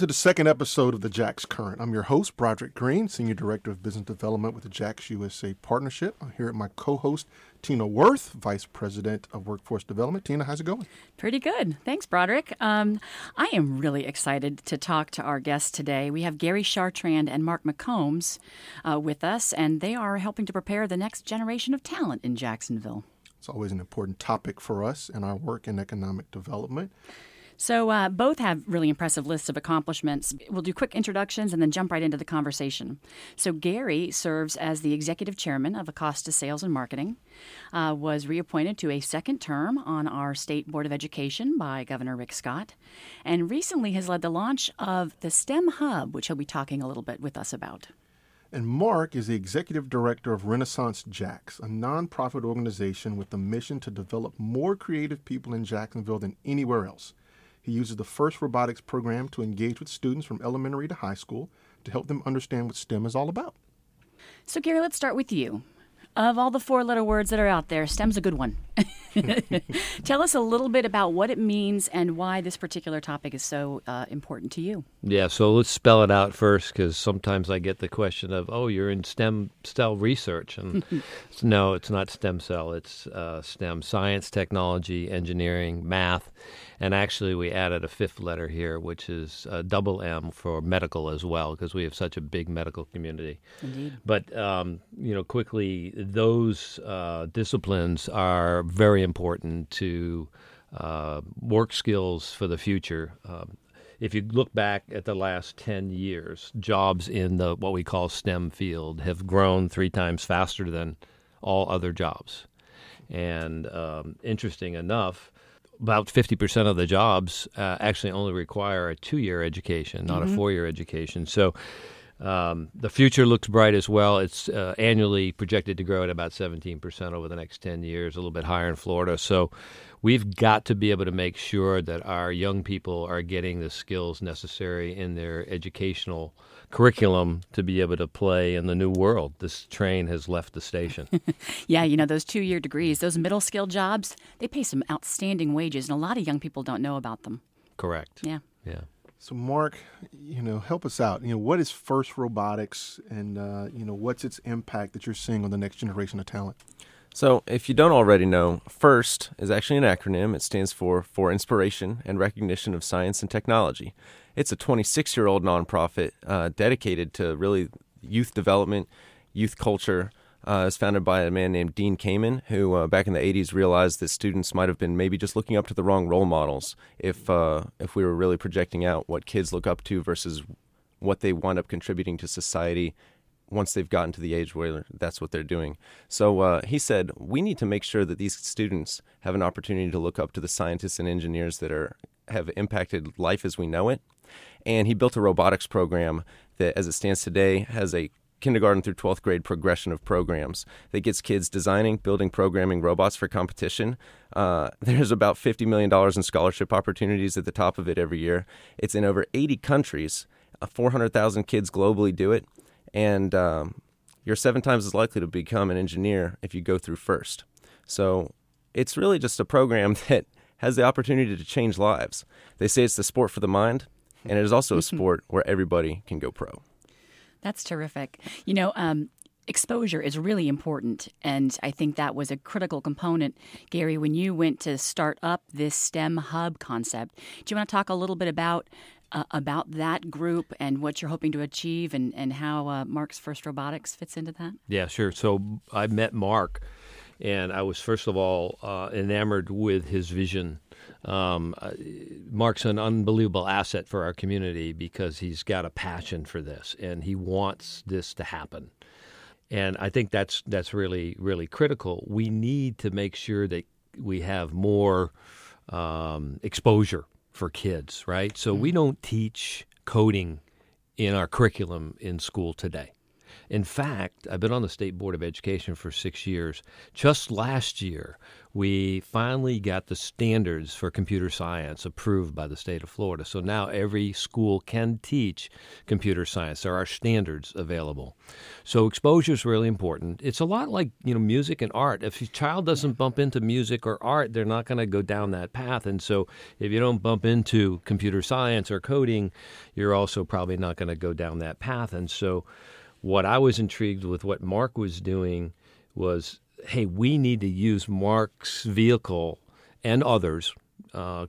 to the second episode of the JAX Current. I'm your host, Broderick Green, Senior Director of Business Development with the JAX USA Partnership. I'm here with my co-host, Tina Wirth, Vice President of Workforce Development. Tina, how's it going? Pretty good. Thanks, Broderick. I am really excited to talk to our guests today. We have Gary Chartrand and Mark McCombs with us, and they are helping to prepare the next generation of talent in Jacksonville. It's always an important topic for us in our work in economic development. So both have really impressive lists of accomplishments. We'll do quick introductions and then jump right into the conversation. So Gary serves as the executive chairman of Acosta Sales and Marketing, was reappointed to a second term on our State Board of Education by Governor Rick Scott, and recently has led the launch of the STEM Hub, which he'll be talking a little bit with us about. And Mark is the executive director of Renaissance JAX, a nonprofit organization with the mission to develop more creative people in Jacksonville than anywhere else. He uses the FIRST Robotics program to engage with students from elementary to high school to help them understand what STEM is all about. So, Gary, let's start with you. Of all the four-letter words that are out there, STEM's a good one. Tell us a little bit about what it means and why this particular topic is so important to you. Yeah, so let's spell it out first, because sometimes I get the question of, oh, you're in STEM cell research. And no, it's not stem cell. It's STEM, science, technology, engineering, math. And actually, we added a fifth letter here, which is double M for medical as well, because we have such a big medical community. Indeed. But, quickly, those disciplines are very important to work skills for the future. If you look back at the last 10 years, jobs in the what we call STEM field have grown 3 times faster than all other jobs. And interesting enough, about 50% of the jobs actually only require a 2-year education, not a 4-year education. So the future looks bright as well. It's annually projected to grow at about 17% over the next 10 years, a little bit higher in Florida. So we've got to be able to make sure that our young people are getting the skills necessary in their educational curriculum to be able to play in the new world. This train has left the station. Yeah, those 2-year degrees, those middle skill jobs, they pay some outstanding wages, and a lot of young people don't know about them. Correct. Yeah. So, Mark, help us out. What is FIRST Robotics and, what's its impact that you're seeing on the next generation of talent? So, if you don't already know, FIRST is actually an acronym. It stands for Inspiration and Recognition of Science and Technology. It's a 26-year-old nonprofit dedicated to really youth development, youth culture. It was founded by a man named Dean Kamen, who back in the 80s realized that students might have been maybe just looking up to the wrong role models if we were really projecting out what kids look up to versus what they wind up contributing to society once they've gotten to the age where that's what they're doing. So he said, we need to make sure that these students have an opportunity to look up to the scientists and engineers that have impacted life as we know it. And he built a robotics program that, as it stands today, has a kindergarten through 12th grade progression of programs that gets kids designing, building, programming robots for competition. There's about $50 million in scholarship opportunities at the top of it every year. It's in over 80 countries. 400,000 kids globally do it. And you're 7 times as likely to become an engineer if you go through FIRST. So it's really just a program that has the opportunity to change lives. They say it's the sport for the mind, and it is also a sport where everybody can go pro. That's terrific. Exposure is really important, and I think that was a critical component. Gary, when you went to start up this STEM Hub concept, do you want to talk a little bit about that group and what you're hoping to achieve and how Mark's FIRST Robotics fits into that? Yeah, sure. So I met Mark, and I was, first of all, enamored with his vision. Mark's an unbelievable asset for our community because he's got a passion for this and he wants this to happen. And I think that's really, really critical. We need to make sure that we have more exposure for kids, right? So we don't teach coding in our curriculum in school today. In fact, I've been on the State Board of Education for 6 years. Just last year, we finally got the standards for computer science approved by the state of Florida. So now every school can teach computer science. There are standards available. So exposure is really important. It's a lot like, you know, music and art. If your child doesn't bump into music or art, they're not going to go down that path. And so if you don't bump into computer science or coding, you're also probably not going to go down that path. And so what I was intrigued with what Mark was doing was, hey, we need to use Mark's vehicle and others,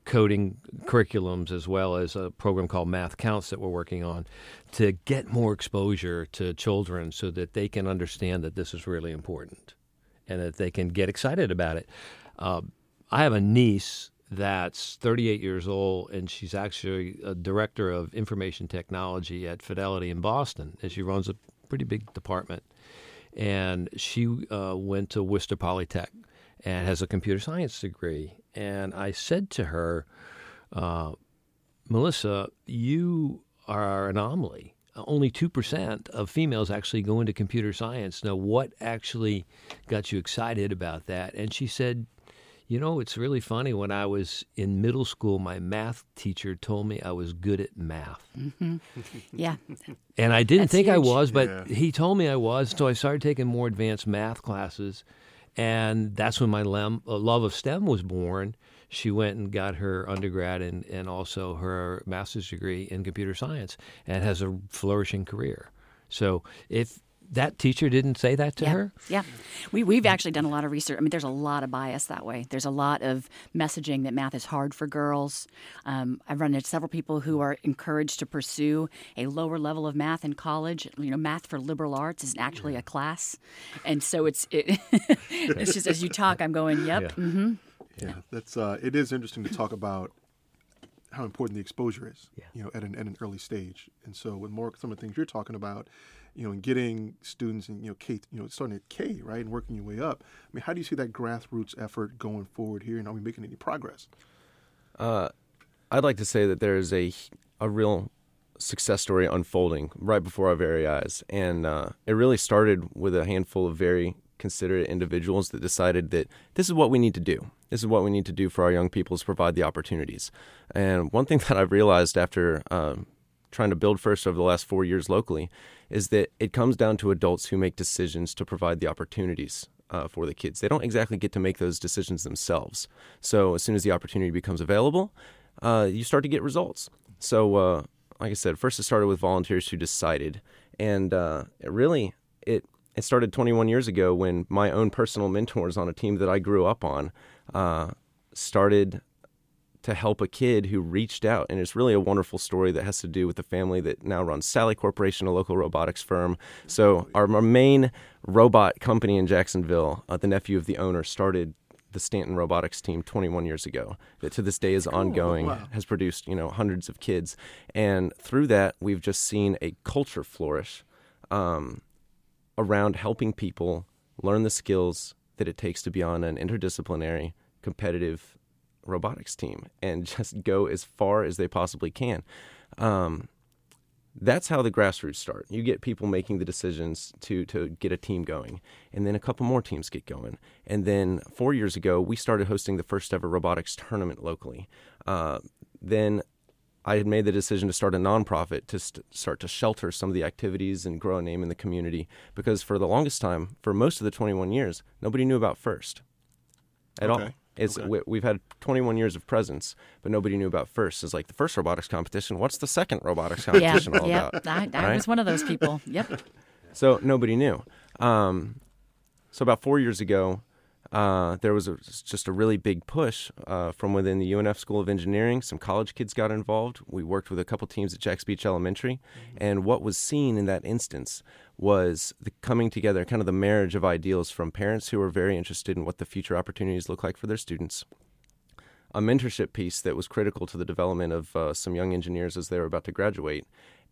coding curriculums, as well as a program called Math Counts that we're working on, to get more exposure to children so that they can understand that this is really important and that they can get excited about it. I have a niece that's 38 years old, and she's actually a director of information technology at Fidelity in Boston, and she runs a pretty big department. And she went to Worcester Polytech and has a computer science degree. And I said to her, Melissa, you are an anomaly. Only 2% of females actually go into computer science. Now, what actually got you excited about that? And she said, you know, it's really funny. When I was in middle school, my math teacher told me I was good at math. Mm-hmm. Yeah. And I didn't think huge. I was, but he told me I was. So I started taking more advanced math classes. And that's when my love of STEM was born. She went and got her undergrad and also her master's degree in computer science and has a flourishing career. So if that teacher didn't say that to her? Yeah. We've actually done a lot of research. I mean, there's a lot of bias that way. There's a lot of messaging that math is hard for girls. I've run into several people who are encouraged to pursue a lower level of math in college. You know, math for liberal arts is actually a class. And so it's just as you talk, I'm going, yep. Yeah. Mm-hmm. Yeah. That's it is interesting to talk about how important the exposure is, you know, at an early stage. And so with more some of the things you're talking about, you know, and getting students in, you know, K, you know, starting at K, right, and working your way up. I mean, how do you see that grassroots effort going forward here, and are we making any progress? I'd like to say that there is a real success story unfolding right before our very eyes, and it really started with a handful of very considerate individuals that decided that this is what we need to do. This is what we need to do for our young people is provide the opportunities. And one thing that I've realized after trying to build FIRST over the last 4 years locally is that it comes down to adults who make decisions to provide the opportunities for the kids. They don't exactly get to make those decisions themselves. So as soon as the opportunity becomes available, you start to get results. So like I said, first it started with volunteers who decided. And it started 21 years ago when my own personal mentors on a team that I grew up on started to help a kid who reached out. And it's really a wonderful story that has to do with the family that now runs Sally Corporation, a local robotics firm. So our main robot company in Jacksonville, the nephew of the owner, started the Stanton Robotics team 21 years ago that to this day is ongoing, has produced, you know, hundreds of kids. And through that, we've just seen a culture flourish around helping people learn the skills that it takes to be on an interdisciplinary, competitive robotics team and just go as far as they possibly can. That's how the grassroots start. You get people making the decisions to get a team going, and then a couple more teams get going. And then 4 years ago, we started hosting the first ever robotics tournament locally. Then I had made the decision to start a nonprofit to start to shelter some of the activities and grow a name in the community, because for the longest time, for most of the 21 years, nobody knew about FIRST at all. We've had 21 years of presence, but nobody knew about FIRST. It's like the first robotics competition. What's the second robotics competition all about? I was one of those people. Yep. So nobody knew. So about 4 years ago, there was just a really big push from within the UNF School of Engineering. Some college kids got involved. We worked with a couple teams at Jack's Beach Elementary. Mm-hmm. And what was seen in that instance was the coming together, kind of the marriage of ideals from parents who were very interested in what the future opportunities look like for their students. A mentorship piece that was critical to the development of some young engineers as they were about to graduate.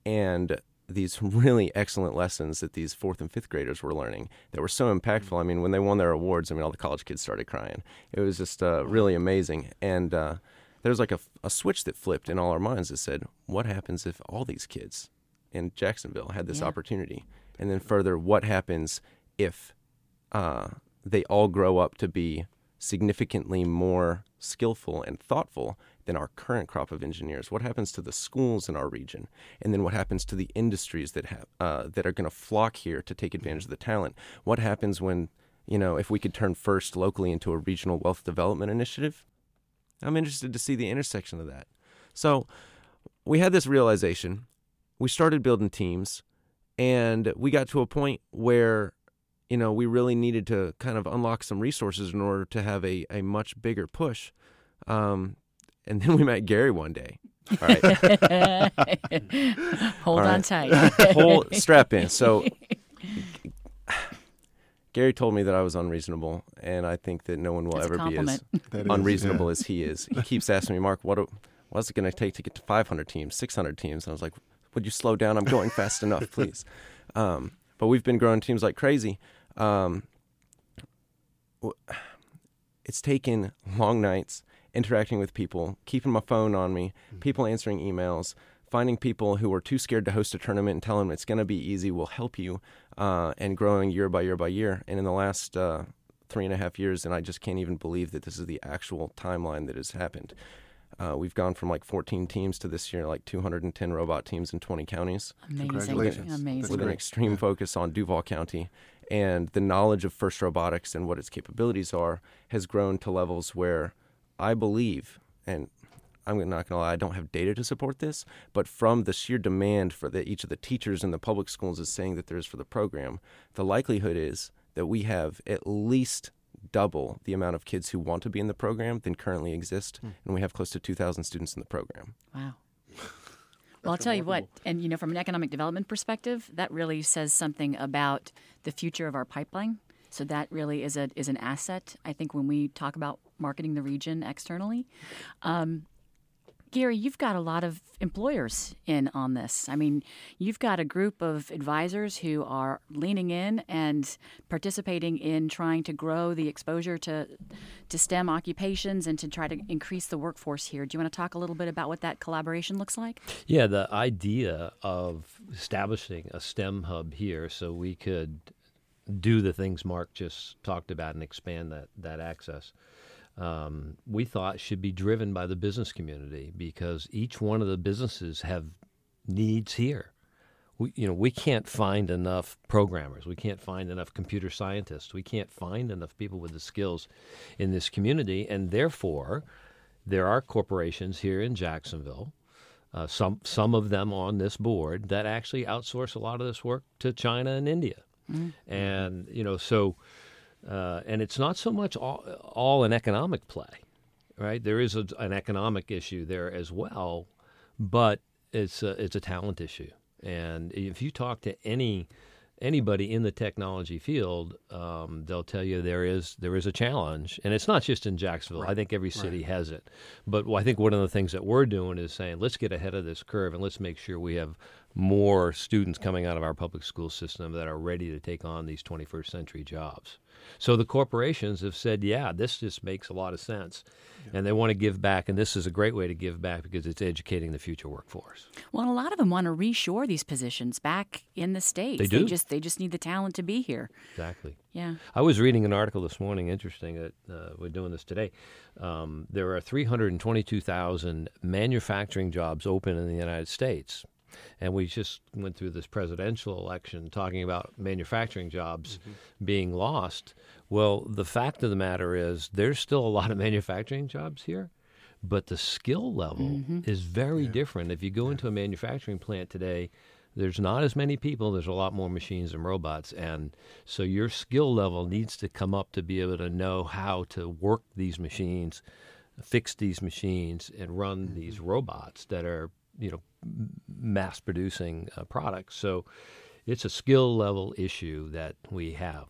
And these really excellent lessons that these fourth and fifth graders were learning that were so impactful. I mean, when they won their awards, I mean, all the college kids started crying. It was just really amazing. And there's like a switch that flipped in all our minds that said, what happens if all these kids in Jacksonville had this opportunity? And then further, what happens if they all grow up to be significantly more skillful and thoughtful than our current crop of engineers? What happens to the schools in our region? And then what happens to the industries that have that are going to flock here to take advantage of the talent? What happens when, you know, if we could turn FIRST locally into a regional wealth development initiative? I'm interested to see the intersection of that. So we had this realization. We started building teams, and we got to a point where, you know, we really needed to kind of unlock some resources in order to have a much bigger push. And then we met Gary one day. All right. Hold on tight. Strap in. So Gary told me that I was unreasonable, and I think that no one will ever be as unreasonable as he is. He keeps asking me, Mark, what's it going to take to get to 500 teams, 600 teams? And I was like, would you slow down? I'm going fast enough, please. But we've been growing teams like crazy. It's taken long nights interacting with people, keeping my phone on me, people answering emails, finding people who are too scared to host a tournament and telling them it's going to be easy, we'll help you, and growing year by year by year. And in the last 3.5 years, and I just can't even believe that this is the actual timeline that has happened. We've gone from like 14 teams to this year, like 210 robot teams in 20 counties. Amazing. With an extreme focus on Duval County. And the knowledge of FIRST Robotics and what its capabilities are has grown to levels where I believe, and I'm not going to lie, I don't have data to support this, but from the sheer demand for each of the teachers in the public schools is saying that there is for the program, the likelihood is that we have at least double the amount of kids who want to be in the program than currently exist, and we have close to 2,000 students in the program. Wow. Well, I'll tell you what, and you know, from an economic development perspective, that really says something about the future of our pipeline. So that really is an asset, I think, when we talk about marketing the region externally. Gary, you've got a lot of employers in on this. I mean, you've got a group of advisors who are leaning in and participating in trying to grow the exposure to STEM occupations and to try to increase the workforce here. Do you want to talk a little bit about what that collaboration looks like? Yeah, the idea of establishing a STEM hub here so we could do the things Mark just talked about and expand that access. We thought should be driven by the business community because each one of the businesses have needs here. We can't find enough programmers. We can't find enough computer scientists. We can't find enough people with the skills in this community. And therefore, there are corporations here in Jacksonville, some of them on this board, that actually outsource a lot of this work to China and India. Mm-hmm. And, you know, so... and it's not so much all an economic play, right? There is an economic issue there as well, but it's a talent issue. And if you talk to anybody in the technology field, they'll tell you there is a challenge. And it's not just in Jacksonville. Right. I think every city has it. But I think one of the things that we're doing is saying, let's get ahead of this curve and let's make sure we have more students coming out of our public school system that are ready to take on these 21st century jobs. So the corporations have said, yeah, this just makes a lot of sense. Yeah. And they want to give back. And this is a great way to give back because it's educating the future workforce. Well, and a lot of them want to reshore these positions back in the States. They do. They just need the talent to be here. Exactly. Yeah. I was reading an article this morning, interesting, that we're doing this today. There are 322,000 manufacturing jobs open in the United States. And we just went through this presidential election talking about manufacturing jobs being lost. Well, the fact of the matter is there's still a lot of manufacturing jobs here, but the skill level is very different. If you go into a manufacturing plant today, there's not as many people. There's a lot more machines and robots. And so your skill level needs to come up to be able to know how to work these machines, fix these machines, and run these robots that are, you know, mass-producing products. So it's a skill-level issue that we have,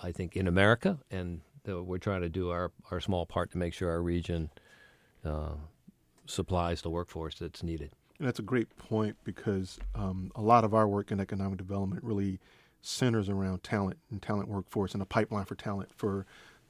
I think, in America, and we're trying to do our small part to make sure our region supplies the workforce that's needed. And that's a great point because a lot of our work in economic development really centers around talent and talent workforce and a pipeline for talent for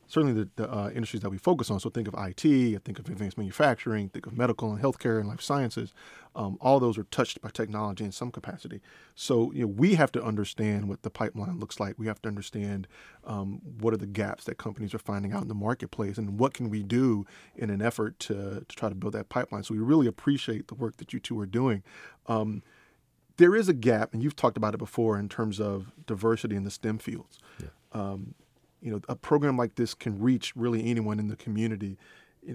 certainly the industries that we focus on. So think of IT, think of advanced manufacturing, think of medical and healthcare and life sciences. All those are touched by technology in some capacity. So we have to understand what the pipeline looks like. We have to understand what are the gaps that companies are finding out in the marketplace, and what can we do in an effort to try to build that pipeline. So we really appreciate the work that you two are doing. There is a gap, and you've talked about it before, in terms of diversity in the STEM fields. Yeah. A program like this can reach really anyone in the community.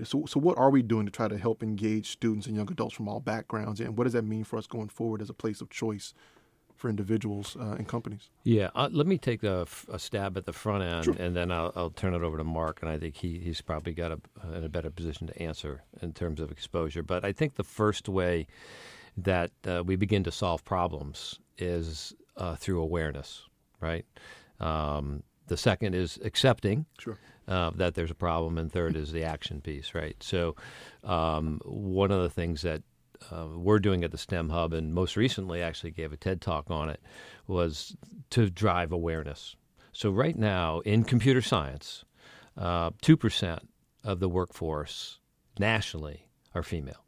So what are we doing to try to help engage students and young adults from all backgrounds? And what does that mean for us going forward as a place of choice for individuals and companies? Yeah, let me take a stab at the front end, sure, and then I'll turn it over to Mark. And I think he's probably got in a better position to answer in terms of exposure. But I think the first way that we begin to solve problems is through awareness, right? The second is accepting, sure, that there's a problem, and third is the action piece, right? So one of the things that we're doing at the STEM Hub, and most recently actually gave a TED Talk on it, was to drive awareness. So right now in computer science, 2% of the workforce nationally are female,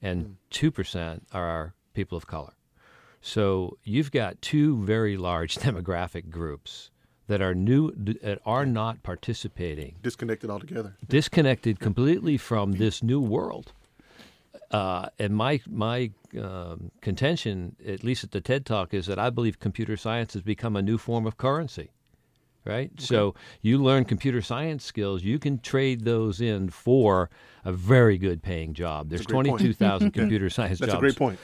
and 2% are people of color. So you've got two very large demographic groups that are new, that are not participating. Disconnected altogether. Disconnected completely from this new world. And my contention, at least at the TED Talk, is that I believe computer science has become a new form of currency, right? Okay. So you learn computer science skills, you can trade those in for a very good paying job. There's 22,000 computer science jobs. That's a great point.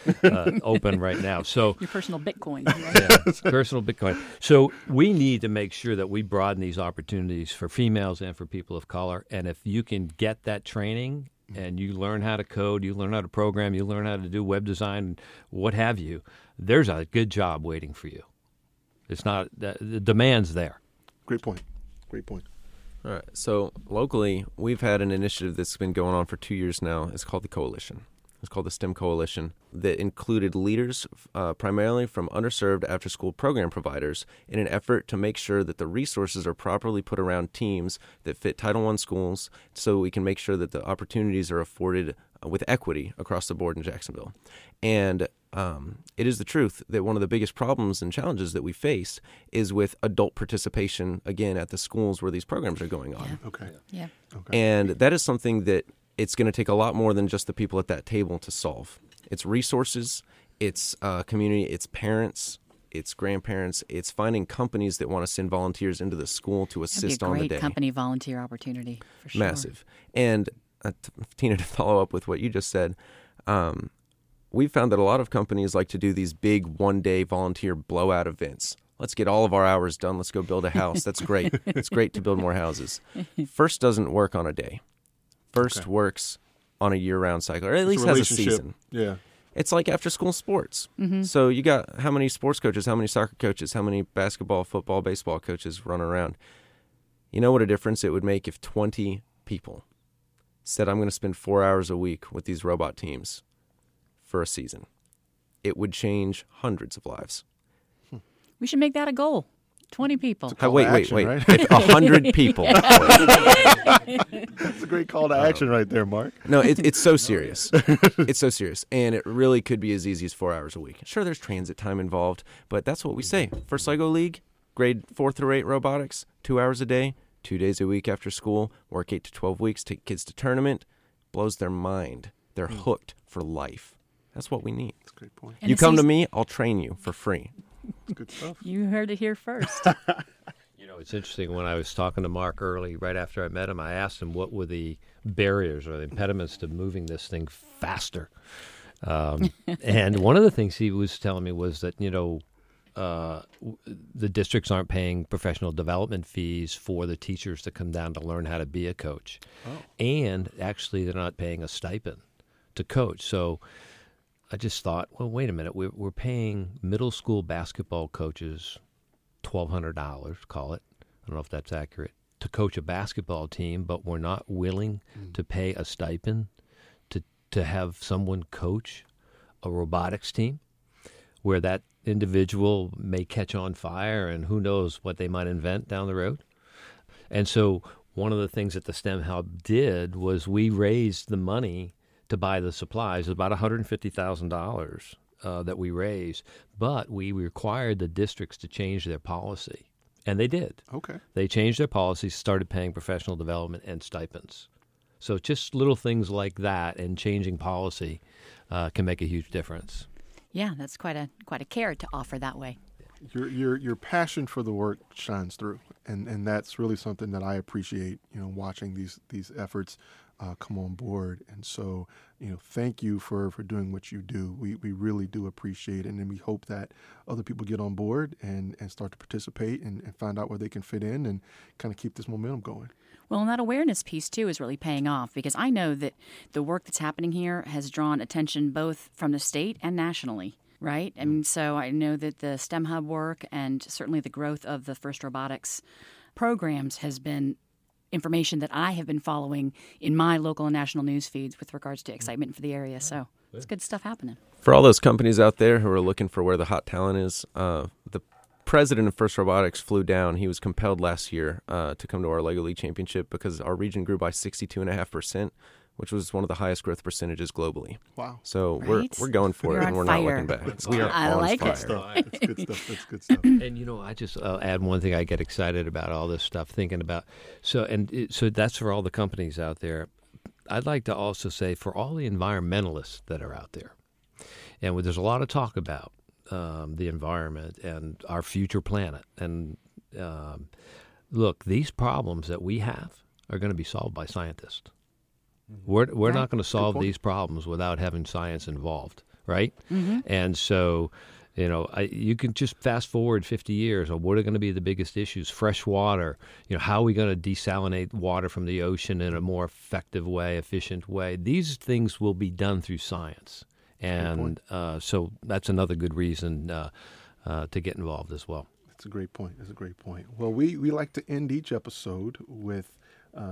Open right now. So your personal Bitcoin. Right? Yeah, personal Bitcoin. So we need to make sure that we broaden these opportunities for females and for people of color. And if you can get that training and you learn how to code, you learn how to program, you learn how to do web design, what have you, there's a good job waiting for you. It's not, the demand's there. Great point. All right. So locally, we've had an initiative that's been going on for 2 years now. It's called the Coalition. It's called the STEM Coalition, that included leaders primarily from underserved after-school program providers in an effort to make sure that the resources are properly put around teams that fit Title I schools, so we can make sure that the opportunities are afforded with equity across the board in Jacksonville. And it is the truth that one of the biggest problems and challenges that we face is with adult participation, again, at the schools where these programs are going on. Yeah. Okay. Yeah. Okay. And that is something that it's going to take a lot more than just the people at that table to solve. It's resources, it's community, it's parents, it's grandparents, it's finding companies that want to send volunteers into the school to assist on the day. That'd be a great company volunteer opportunity, for sure. Massive. And Tina, to follow up with what you just said, we've found that a lot of companies like to do these big one-day volunteer blowout events. Let's get all of our hours done. Let's go build a house. That's great. It's great to build more houses. FIRST doesn't work on a day. FIRST works on a year-round cycle, or at least has a season. Yeah. It's like after-school sports. Mm-hmm. So you got how many sports coaches, how many soccer coaches, how many basketball, football, baseball coaches run around. You know what a difference it would make if 20 people said, I'm going to spend 4 hours a week with these robot teams for a season. It would change hundreds of lives. We should make that a goal. 20 people. Wait. Right? 100 people. That's a great call to action right there, Mark. No, it's so serious. It's so serious. And it really could be as easy as 4 hours a week. Sure, there's transit time involved, but that's what we say. First Lego League, grade 4 through 8 robotics, 2 hours a day, 2 days a week after school, work 8 to 12 weeks, take kids to tournament. Blows their mind. They're hooked for life. That's what we need. That's a great point. And you come to me, I'll train you for free. That's good stuff. You heard it here first. It's interesting. When I was talking to Mark early, right after I met him, I asked him what were the barriers or the impediments to moving this thing faster. And one of the things he was telling me was that, the districts aren't paying professional development fees for the teachers to come down to learn how to be a coach. Oh. And actually, they're not paying a stipend to coach. So I just thought, well, wait a minute. We're paying middle school basketball coaches $1,200, call it. I don't know if that's accurate, to coach a basketball team, but we're not willing to pay a stipend to have someone coach a robotics team where that individual may catch on fire and who knows what they might invent down the road. And so one of the things that the STEM Hub did was we raised the money to buy the supplies, about $150,000 that we raised, but we required the districts to change their policy, and they did. Okay. They changed their policies, started paying professional development and stipends. So just little things like that and changing policy can make a huge difference. Yeah, that's quite a carrot to offer that way. Your passion for the work shines through, and that's really something that I appreciate. You know, watching these efforts come on board, and so thank you for doing what you do. We really do appreciate it, and we hope that other people get on board and start to participate and find out where they can fit in and kind of keep this momentum going. Well, and that awareness piece, too, is really paying off, because I know that the work that's happening here has drawn attention both from the state and nationally, right? I mean, so I know that the STEM Hub work and certainly the growth of the FIRST Robotics programs has been information that I have been following in my local and national news feeds with regards to excitement for the area. So it's good stuff happening. For all those companies out there who are looking for where the hot talent is, the president of FIRST Robotics flew down. He was compelled last year to come to our Lego League Championship because our region grew by 62.5%, which was one of the highest growth percentages globally. Wow. So right? we're going for it, and we're not looking back. We are on like fire. It's good stuff. It's good stuff. And, I just add one thing. I get excited about all this stuff, thinking about. So that's for all the companies out there. I'd like to also say for all the environmentalists that are out there, and there's a lot of talk about the environment and our future planet. And look, these problems that we have are going to be solved by scientists. We're not going to solve these problems without having science involved, right? Mm-hmm. And so, you can just fast forward 50 years on what are going to be the biggest issues. Fresh water, how are we going to desalinate water from the ocean in a more effective way, efficient way? These things will be done through science. And so that's another good reason to get involved as well. That's a great point. Well, we like to end each episode with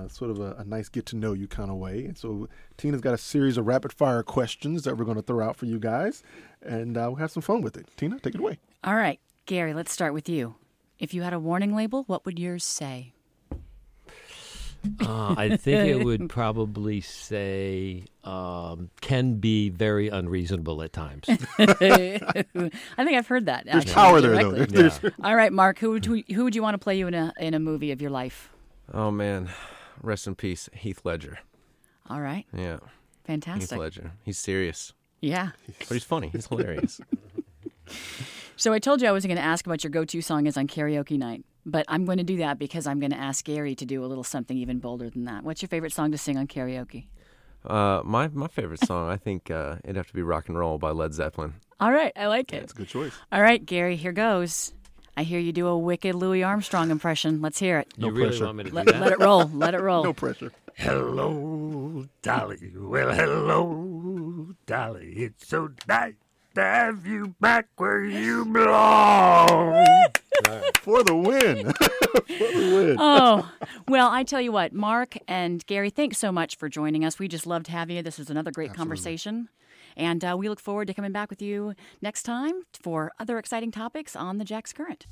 sort of a nice get-to-know-you kind of way. And so Tina's got a series of rapid-fire questions that we're going to throw out for you guys, and we'll have some fun with it. Tina, take it away. All right. Gary, let's start with you. If you had a warning label, what would yours say? I think it would probably say can be very unreasonable at times. I think I've heard that. There's power there, though. Yeah. All right, Mark, who would you want to play you in a movie of your life? Oh, man. Rest in peace, Heath Ledger. All right. Yeah. Fantastic. Heath Ledger. He's serious. Yeah. But he's funny. He's hilarious. So I told you I wasn't going to ask about your go-to song is on karaoke night, but I'm going to do that because I'm going to ask Gary to do a little something even bolder than that. What's your favorite song to sing on karaoke? My favorite song, I think it'd have to be Rock and Roll by Led Zeppelin. All right. I like it. That's a good choice. All right, Gary, here goes. I hear you do a wicked Louis Armstrong impression. Let's hear it. No you really pressure. Want me to do that? Let it roll. Let it roll. No pressure. Hello, Dolly. Well, hello, Dolly. It's so nice to have you back where you belong. Right. For the win. Oh, well, I tell you what, Mark and Gary, thanks so much for joining us. We just loved having you. This was another great conversation. And we look forward to coming back with you next time for other exciting topics on the JAX Current.